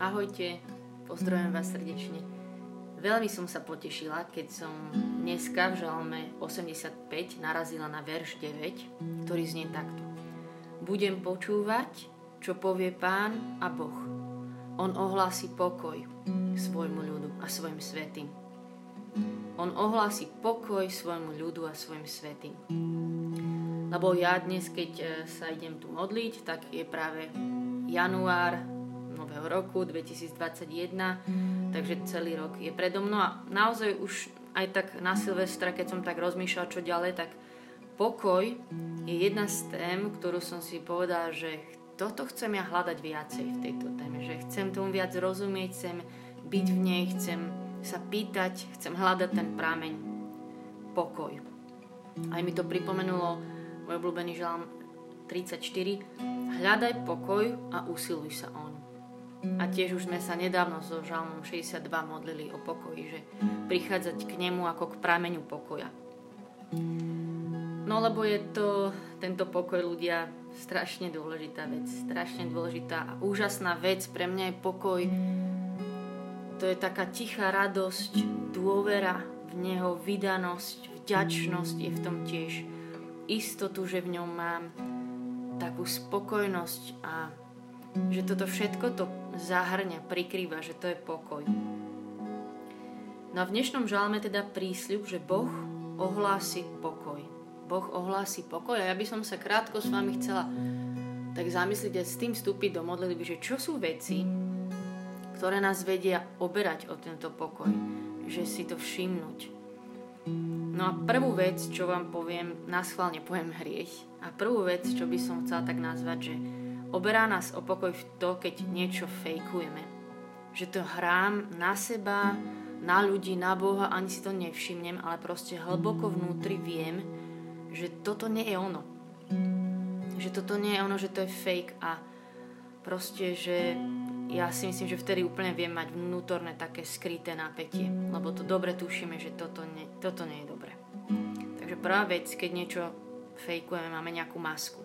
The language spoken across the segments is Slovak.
Ahojte, pozdravujem vás srdečne. Veľmi som sa potešila, keď som dneska v Žalme 85 narazila na verš 9, ktorý znie takto. Budem počúvať, čo povie Pán a Boh. On ohlási pokoj svojmu ľudu a svojim svätým. On ohlási pokoj svojmu ľudu a svojim svätým. Lebo ja dnes, keď sa idem tu modliť, tak je práve január nového roku 2021, takže celý rok je predo mnou a naozaj už aj tak na Silvestra, keď som tak rozmýšľala, čo ďalej, tak pokoj je jedna z tém, ktorú som si povedala, že toto chcem ja hľadať viacej v tejto téme, že chcem tomu viac rozumieť, chcem byť v nej, chcem sa pýtať, chcem hľadať ten prameň pokoj. Aj mi to pripomenulo môj obľúbený žalm 34. Hľadaj pokoj a usiluj sa oň. A tiež už sme sa nedávno so žalmom 62 modlili o pokoji, že prichádzať k nemu ako k prameňu pokoja. No lebo je to, tento pokoj ľudia, strašne dôležitá vec, strašne dôležitá a úžasná vec. Pre mňa je pokoj, to je taká tichá radosť, dôvera v neho, vydanosť, vďačnosť je v tom tiež. Istotu, že v ňom mám takú spokojnosť a že toto všetko to zahrňa, prikrýva, že to je pokoj. No a v dnešnom žalme teda prísľub, že Boh ohlási pokoj. Boh ohlási pokoj a ja by som sa krátko s vami chcela tak zamyslieť a s tým vstúpiť do modlitby, že čo sú veci, ktoré nás vedia oberať o tento pokoj, že si to všimnúť. No a prvú vec, čo vám poviem, naschválne poviem hriech. A prvú vec, čo by som chcela tak nazvať, že oberá nás o pokoj v to, keď niečo fejkujeme. Že to hrám na seba, na ľudí, na Boha, ani si to nevšimnem, ale proste hlboko vnútri viem, že toto nie je ono. Že toto nie je ono, že to je fake a proste, že ja si myslím, že vtedy úplne viem mať vnútorné také skryté napätie, lebo to dobre tušíme, že toto nie je dobre. Takže prvá vec, keď niečo fejkujeme, máme nejakú masku.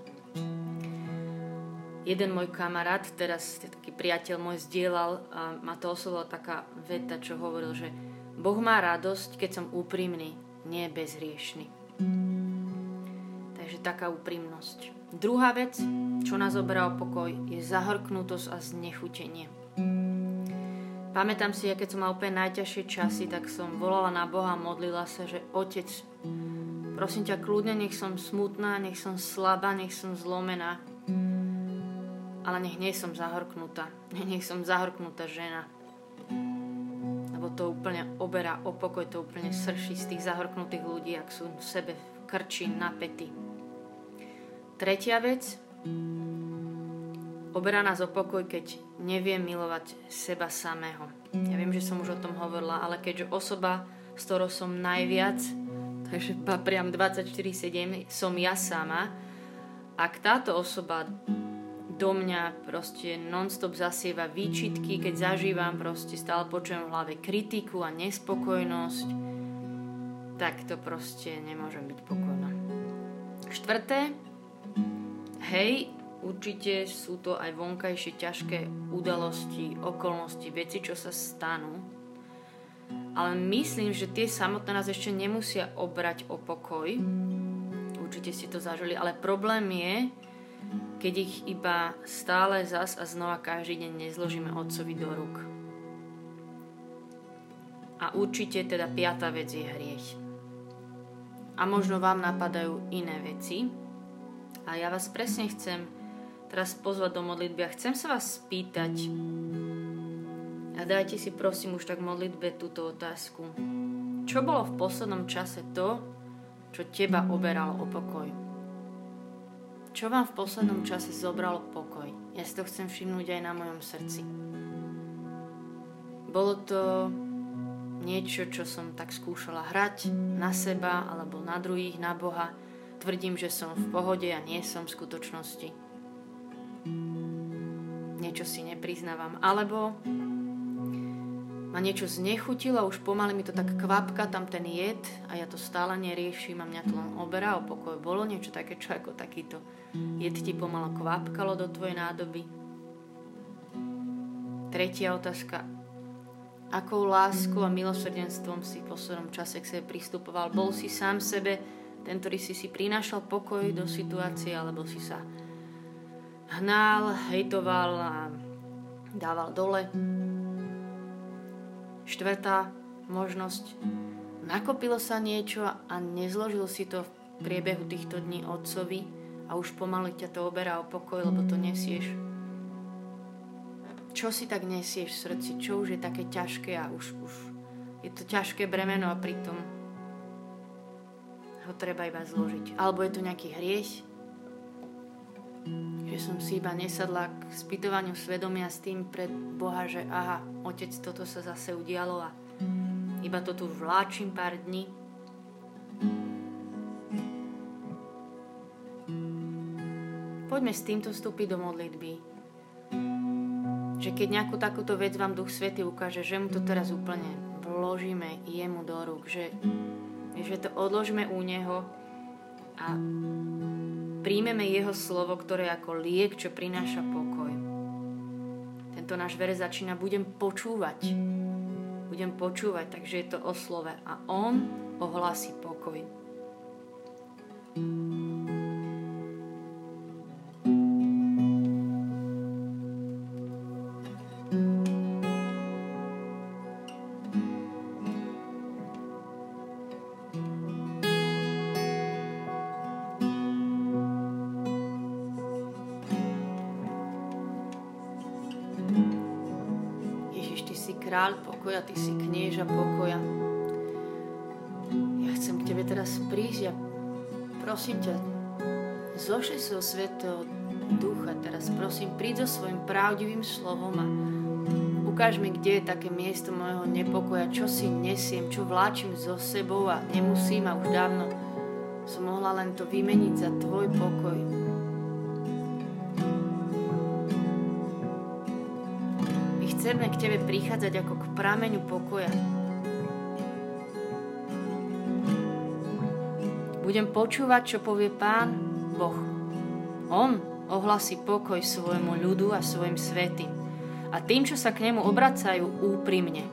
Jeden môj kamarát, teraz taký priateľ môj, zdieľal a ma to oslovila taká veta, čo hovoril, že Boh má radosť, keď som úprimný, nie bezhriešný. Takže taká úprimnosť. Druhá vec, čo nás oberá o pokoj, je zahorknutosť a znechutenie. Pamätám si, ja keď som mal úplne najťažšie časy, tak som volala na Boha a modlila sa, že Otec, prosím ťa kľudne, nech som smutná, nech som slabá, nech som zlomená, ale nech nie som zahorknutá, nech som zahorknutá žena. Lebo to úplne oberá o pokoj, to úplne srší z tých zahorknutých ľudí, ak sú v sebe krčí, napätí. Tretia vec, oberá nás o pokoj, keď neviem milovať seba samého. Ja viem, že som už o tom hovorila, ale keďže osoba, s ktorou som najviac, takže priam 24/7, som ja sama, ak táto osoba do mňa proste non-stop zasieva výčitky, keď zažívam, proste stále počujem v hlave kritiku a nespokojnosť, tak to proste nemôžem byť pokojná. Štvrté, hej, určite sú to aj vonkajšie ťažké udalosti, okolnosti, veci, čo sa stanú. Ale myslím, že tie samotné nás ešte nemusia obrať o pokoj. Určite ste to zažili, ale problém je, keď ich iba stále zas a znova každý deň nezložíme Otcovi do rúk. A určite teda piata vec je hriech. A možno vám napadajú iné veci. A ja vás presne chcem teraz pozvať do modlitby a chcem sa vás spýtať a dajte si prosím už tak modlitbe túto otázku. Čo bolo v poslednom čase to, čo teba oberalo o pokoj? Čo vám v poslednom čase zobralo pokoj? Ja si to chcem všimnúť aj na mojom srdci. Bolo to niečo, čo som tak skúšala hrať na seba alebo na druhých, na Boha. Tvrdím, že som v pohode a nie som v skutočnosti. Niečo si nepriznávam. Alebo ma niečo znechutilo, už pomaly mi to tak kvapka, tam ten jed a ja to stále neriešim a mňa to len oberá o pokoj. Bolo niečo také, čo ako takýto jed ti pomalo kvapkalo do tvojej nádoby. Tretia otázka. Akou láskou a milosrdenstvom si v poslednom čase k sebe pristupoval? Bol si sám sebe, ten, ktorý si prinášal pokoj do situácie, alebo si sa hnal, hejtoval a dával dole? Štvrtá možnosť. Nakopilo sa niečo a nezložil si to v priebehu týchto dní otcovi a už pomaly ťa to oberá o pokoj, lebo to nesieš. Čo si tak nesieš v srdci? Čo už je také ťažké a už je to ťažké bremeno a pritom ho treba iba zložiť. Alebo je to nejaký hriech, že som si iba nesadla k spýtovaniu svedomia s tým pred Boha, že aha, otec, toto sa zase udialo a iba to tu vláčim pár dní. Poďme s týmto vstúpiť do modlitby. Že keď nejakú takúto vec vám Duch Svätý ukáže, že mu to teraz úplne vložíme jemu do rúk, že to odložíme u neho a príjmeme jeho slovo, ktoré ako liek, čo prináša pokoj. Tento náš verš začína, budem počúvať, takže je to o slove a on ohlási pokoj. Kráľ pokoja, ty si knieža pokoja. Ja chcem k tebe teraz prísť a prosím ťa, zošli svojho Svätého Ducha teraz, prosím, príď so svojim pravdivým slovom a ukáž mi, kde je také miesto mojho nepokoja, čo si nesiem, čo vláčim so sebou a nemusím a už dávno som mohla len to vymeniť za tvoj pokoj. Chceme k tebe prichádzať ako k prameňu pokoja. Budem počúvať, čo povie Pán Boh. On ohlasí pokoj svojmu ľudu a svojim svätým. A tým, čo sa k nemu obracajú úprimne.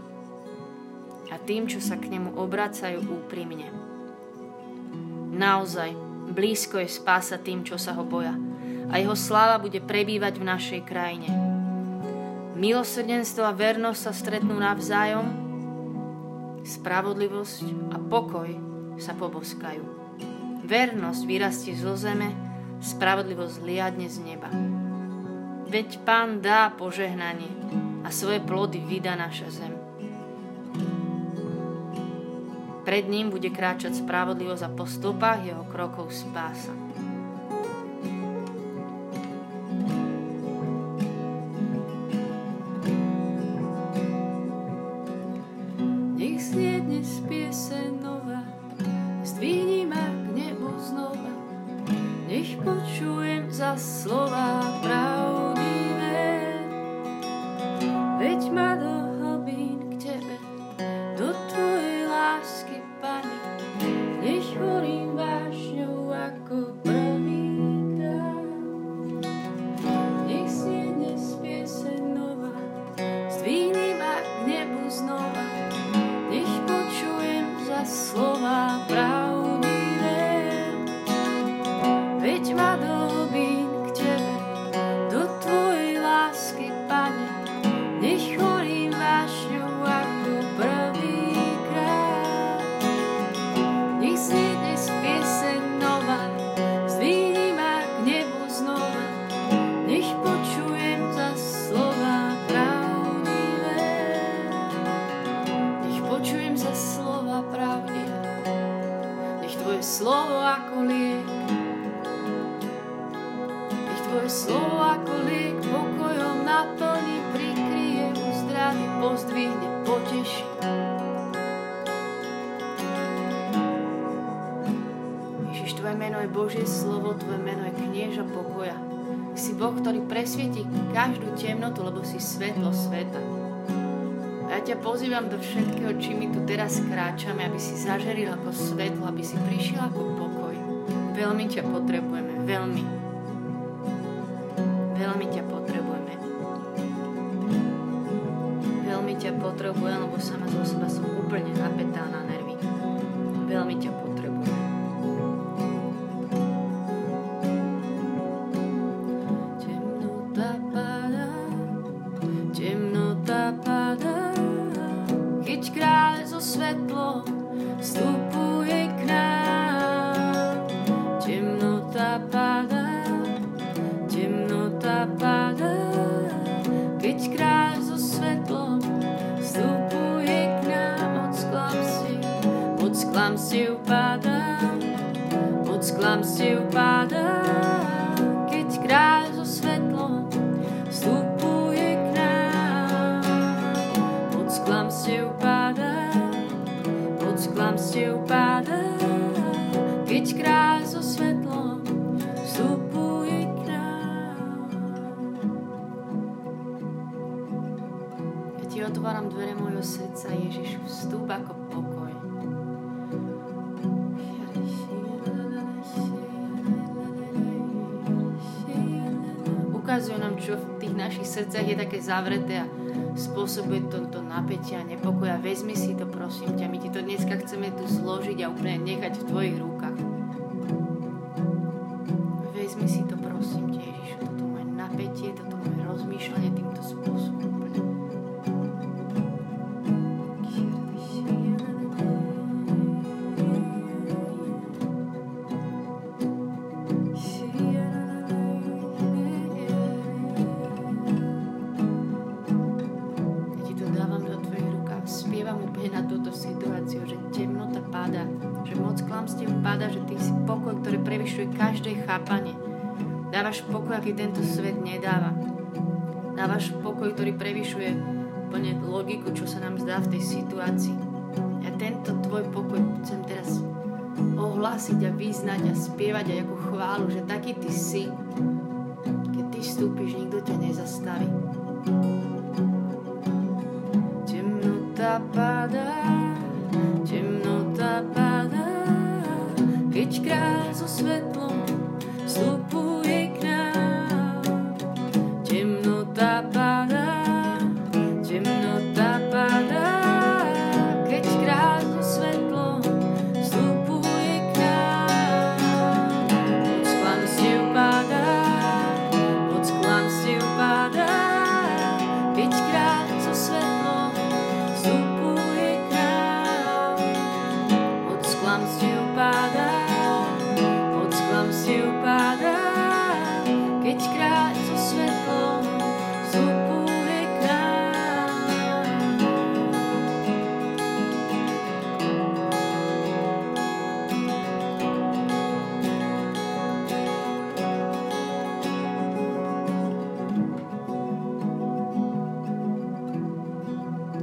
Naozaj, blízko je spása tým, čo sa ho boja. A jeho sláva bude prebývať v našej krajine. Milosrdenstvo a vernosť sa stretnú navzájom, spravodlivosť a pokoj sa poboskajú. Vernosť vyrastie zo zeme, spravodlivosť liadne z neba. Veď Pán dá požehnanie a svoje plody vydá naša zem. Pred ním bude kráčať spravodlivosť a po stopách jeho krokov spása. Božie slovo, tvoje meno je knieža pokoja. Si Boh, ktorý presvietí každú temnotu, lebo si svetlo sveta. A ja ťa pozývam do všetkého, čím my tu teraz kráčame, aby si zažeril ako svetlo, aby si prišiel ako pokoj. Veľmi ťa potrebujeme, veľmi. Veľmi ťa potrebujeme. tebe potrebujem, lebo sama zo seba som úplne napätá na nervy. Veľmi ťa potrebujem. Temnota padá, keď kráľ zo svetlo vstupuje k nám. Temnota padá, temnota padá, keď kráľ zo svetlo vstupuje k nám. Pod sklám si upadám, pod sklám si upadám, keď kráľ zo svetlo vstupuje k nám. Pod sklám si upadám, pod sklám si upadám, keď kráľ zo svetlo vstupuje k nám. Ja ti otváram dvere môjho srdca, Ježišu, vstup ako pokoj. Ukazujú nám, čo v tých našich srdcach je také zavreté a spôsobuje toto napätie a nepokoja. Vezmi si to, prosím ťa. My ti to dneska chceme tu zložiť a úplne nechať v tvojich rukách. Vezmi si to, prosím ťa, Ježišu. Toto moje napätie, toto moje rozmýšľanie týmto spôsobom. Každej chápanie. Dávaš pokoj, aký tento svet nedáva. Dávaš pokoj, ktorý prevyšuje plne logiku, čo sa nám zdá v tej situácii. Ja tento tvoj pokoj chcem teraz ohlásiť a vyznať a spievať aj ako chválu, že taký ty si. Keď ty vstúpiš, nikto ťa nezastaví. Temnota padá, temnota padá, keď kráľ so svetlom vstupuje k nám. Temnota padá, temnota padá, keď kráľ so svetlom vstupuje k nám. Pod sklám si upadá, pod sklám si upadá, keď kráľ so svetlom vstupuje k nám. Pod sklám si upadá, si upadá, keď kráľ so svetlom vstupuje k nám.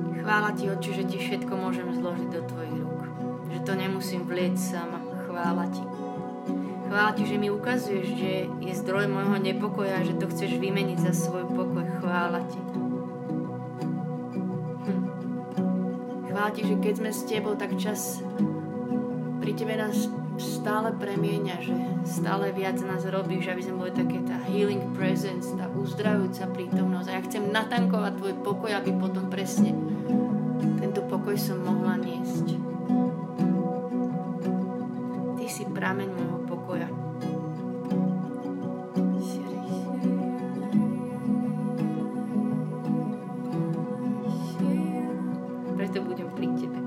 Chvála ti, Otče, že ti všetko môžem zložiť do tvojich rúk, že to nemusím vlieť sama. Chvála ti. Chvála ti, že mi ukazuješ, že je zdroj môjho nepokoja, že to chceš vymeniť za svoj pokoj. Chvála ti. Chvála ti, že keď sme s tebou, tak čas pri tebe nás stále premieňa, že stále viac nás robíš, aby sme boli také tá healing presence, tá uzdravujúca prítomnosť. A ja chcem natankovať tvoj pokoj, aby potom presne tento pokoj som mohla niesť. Ty si prameň môjho pokoja. Preto budem pri tebe.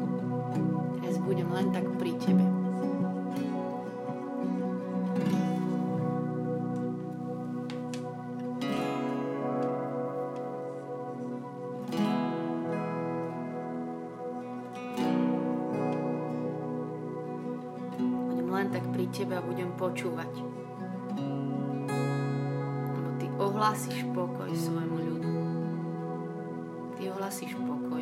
Teraz budem len tak pri tebe. Teba budem počúvať. Lebo ty ohlásiš pokoj svojmu ľudu. Ty ohlásiš pokoj.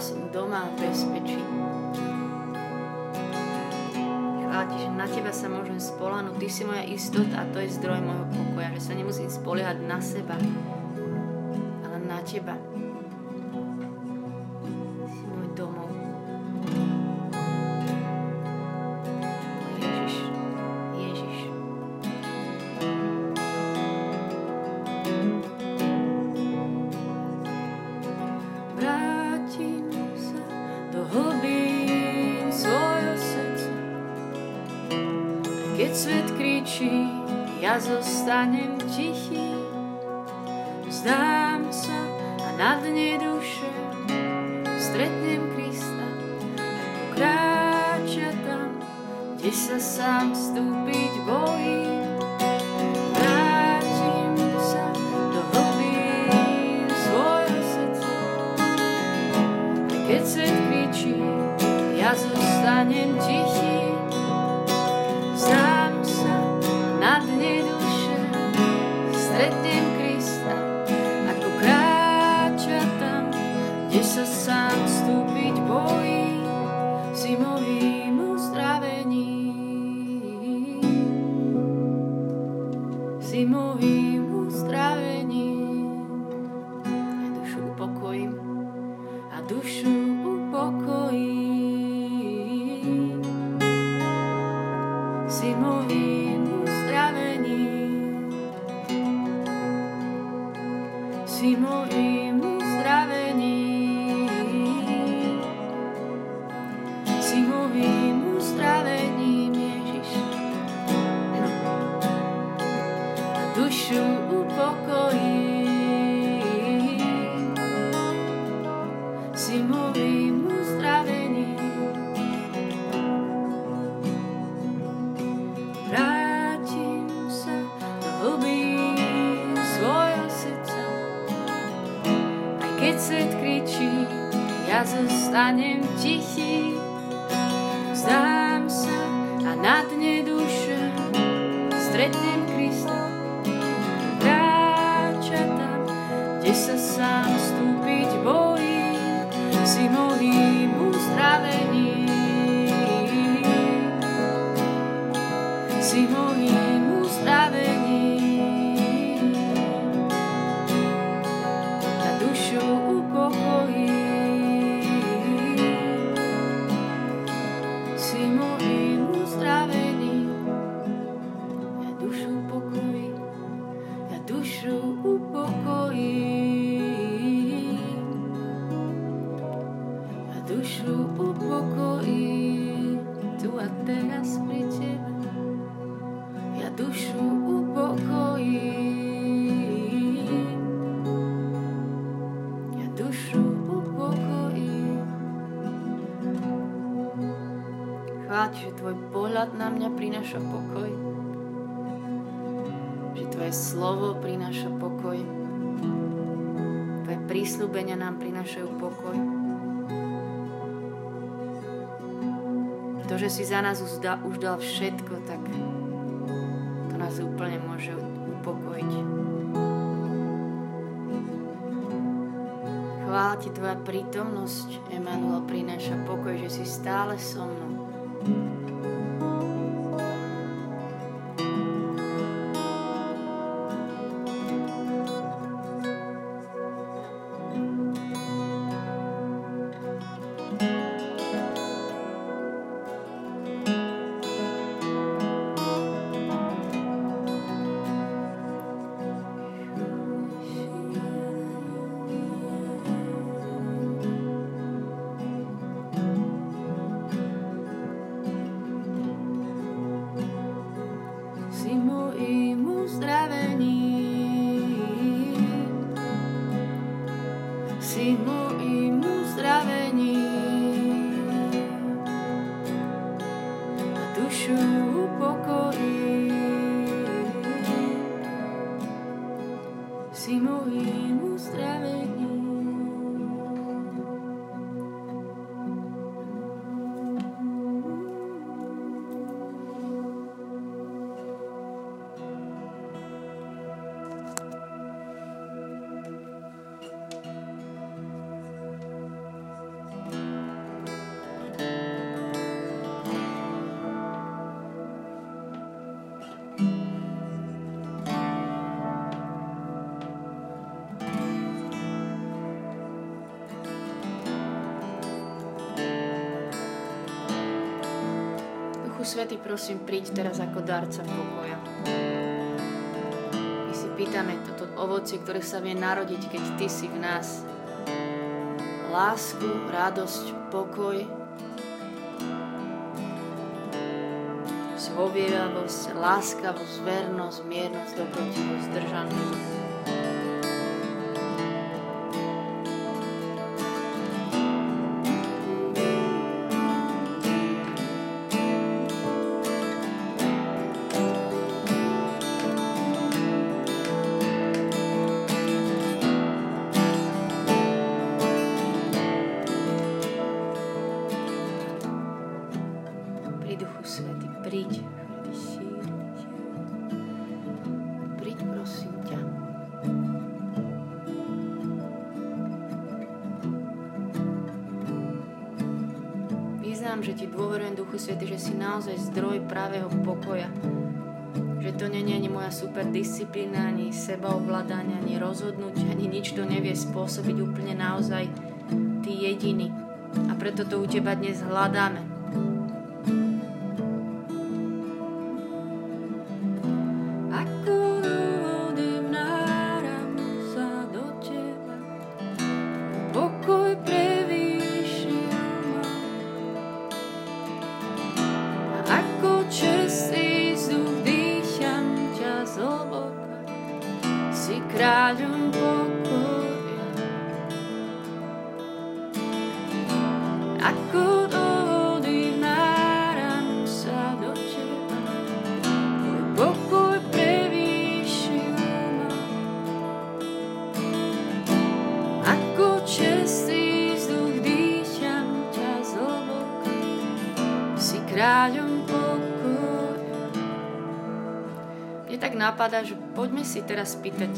Som doma v bezpečí. a že na teba sa môžem spoľahnúť. Ty si moja istota a to je zdroj môjho pokoja, že sa nemusím spoliehať na seba, ale na teba. Si môj domov. Ježiš. Vrátim sa do hlbín svojho srdca. Keď svet kričí, ja zostanem tichý. Vzdám sa a na dne duše stretnem Krista. Kráča tam, kde sa sám vstúpiť bojí. Vrátim sa do hlbín svojho srdca. Keď svet kričí, ja zostanem tichý. Vzdám sa na dne duše, stretnem Krista, ako kráča tam, kde sa sám vstúpiť bojí, si mojím uzdravením. Si mojím uzdravením. A dušu upokojím, a dušu upokojím. Si mojím uzdravením, si mojím uzdravením, si mojím uzdravením, Ježiš. A dušu upokojím, si mojím uzdravením. Svet kričí, ja zostanem tichý. Vzdám sa a na dne duše stretnem Krista. Kráča tam, kde sa sám vstúpiť bojí, si mojím uzdravením. Si mojím uzdravením. Že tvoj pohľad na mňa prináša pokoj, že tvoje slovo prináša pokoj, tvoje prísľubenia nám prinášajú pokoj, to, že si za nás už dal všetko, tak to nás úplne môže upokojiť. Chvála ti tvoja prítomnosť, Emanuel, prináša pokoj, že si stále so mnou. Duchu Svätý, prosím, príď teraz ako darca pokoja. My si pýtame toto ovocie, ktoré sa vie narodiť, keď Ty si v nás. Lásku, radosť, pokoj, zhovievavosť, láskavosť, vernosť, miernosť, dobrotivosť, zdržanlivosť. Že Ti dôverujem, Duchu Svätý, že si naozaj zdroj pravého pokoja. Že to nie je ani moja super disciplína, ani sebaovládanie, ani rozhodnutie, ani nič to nevie spôsobiť, úplne naozaj Ty jediný. A preto to u Teba dnes hľadáme. Napadá, že poďme si teraz pýtať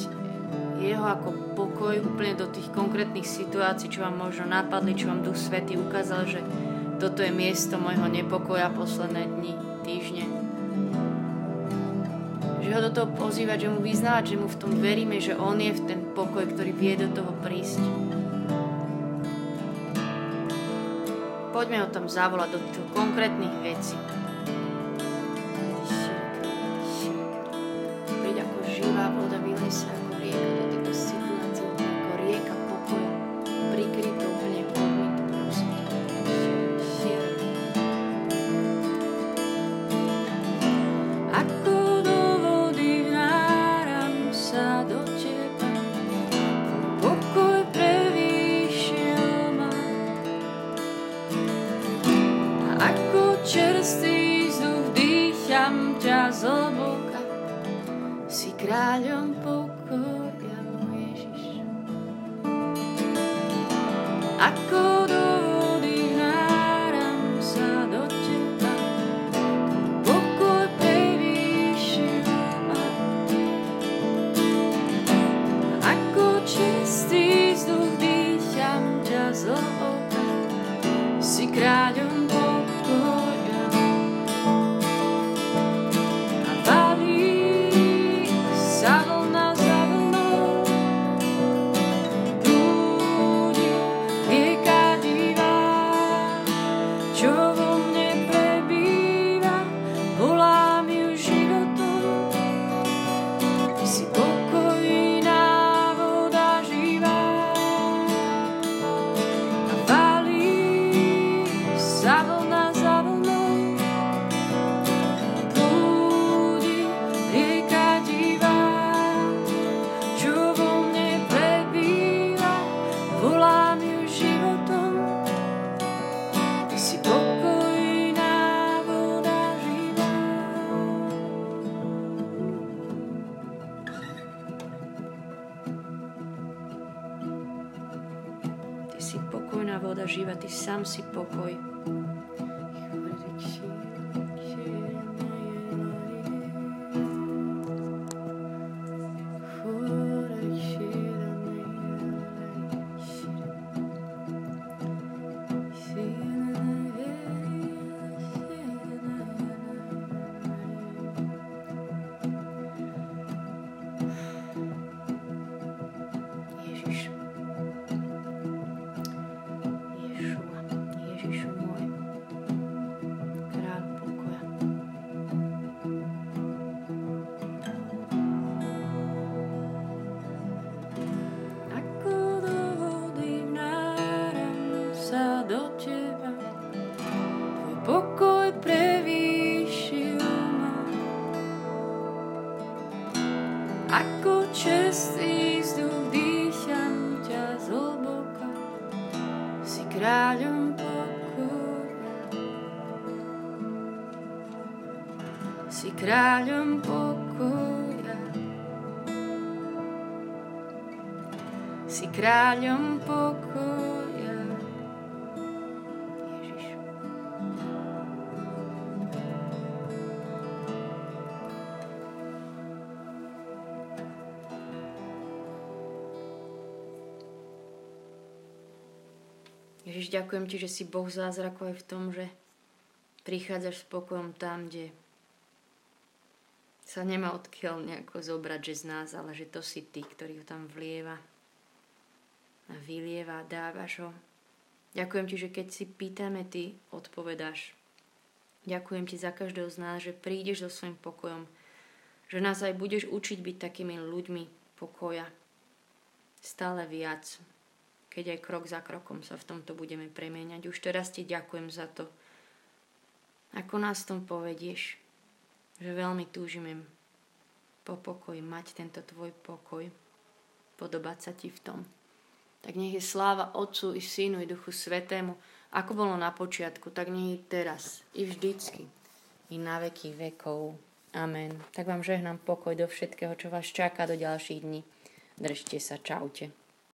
jeho ako pokoj úplne do tých konkrétnych situácií, čo vám možno napadli, čo vám Duch Svätý ukázal, že toto je miesto mojho nepokoja posledné dni, týždne. Že ho do toho pozývať, že mu vyznávať, že mu v tom veríme, že on je v ten pokoj, ktorý vie do toho prísť. Poďme ho tam zavolať do tých konkrétnych vecí. Ty sám si pokoj. Ježišu, si kráľom pokoja. Si kráľom pokoja. Ježiš. Ježiš, ďakujem ti, že si Boh zázrakov aj v tom, že prichádzaš s pokojom tam, kde sa nemá odkiaľ nejako zobrať, že z nás, ale že to si ty, ktorý ho tam vlieva a vylieva, dávaš ho. Ďakujem ti, že keď si pýtame, ty odpovedáš. Ďakujem ti za každého z nás, že prídeš so svojím pokojom, že nás aj budeš učiť byť takými ľuďmi pokoja. Stále viac, keď aj krok za krokom sa v tomto budeme premieňať. Už teraz ti ďakujem za to, ako nás v tom povedieš, že veľmi túžime po pokoji, mať tento tvoj pokoj, podobať sa ti v tom. Tak nech je sláva Otcu i Synu i Duchu Svätému, ako bolo na počiatku, tak nech je teraz i vždycky i na veky vekov. Amen. Tak vám žehnám pokoj do všetkého, čo vás čaká do ďalších dní. Držte sa, čaute.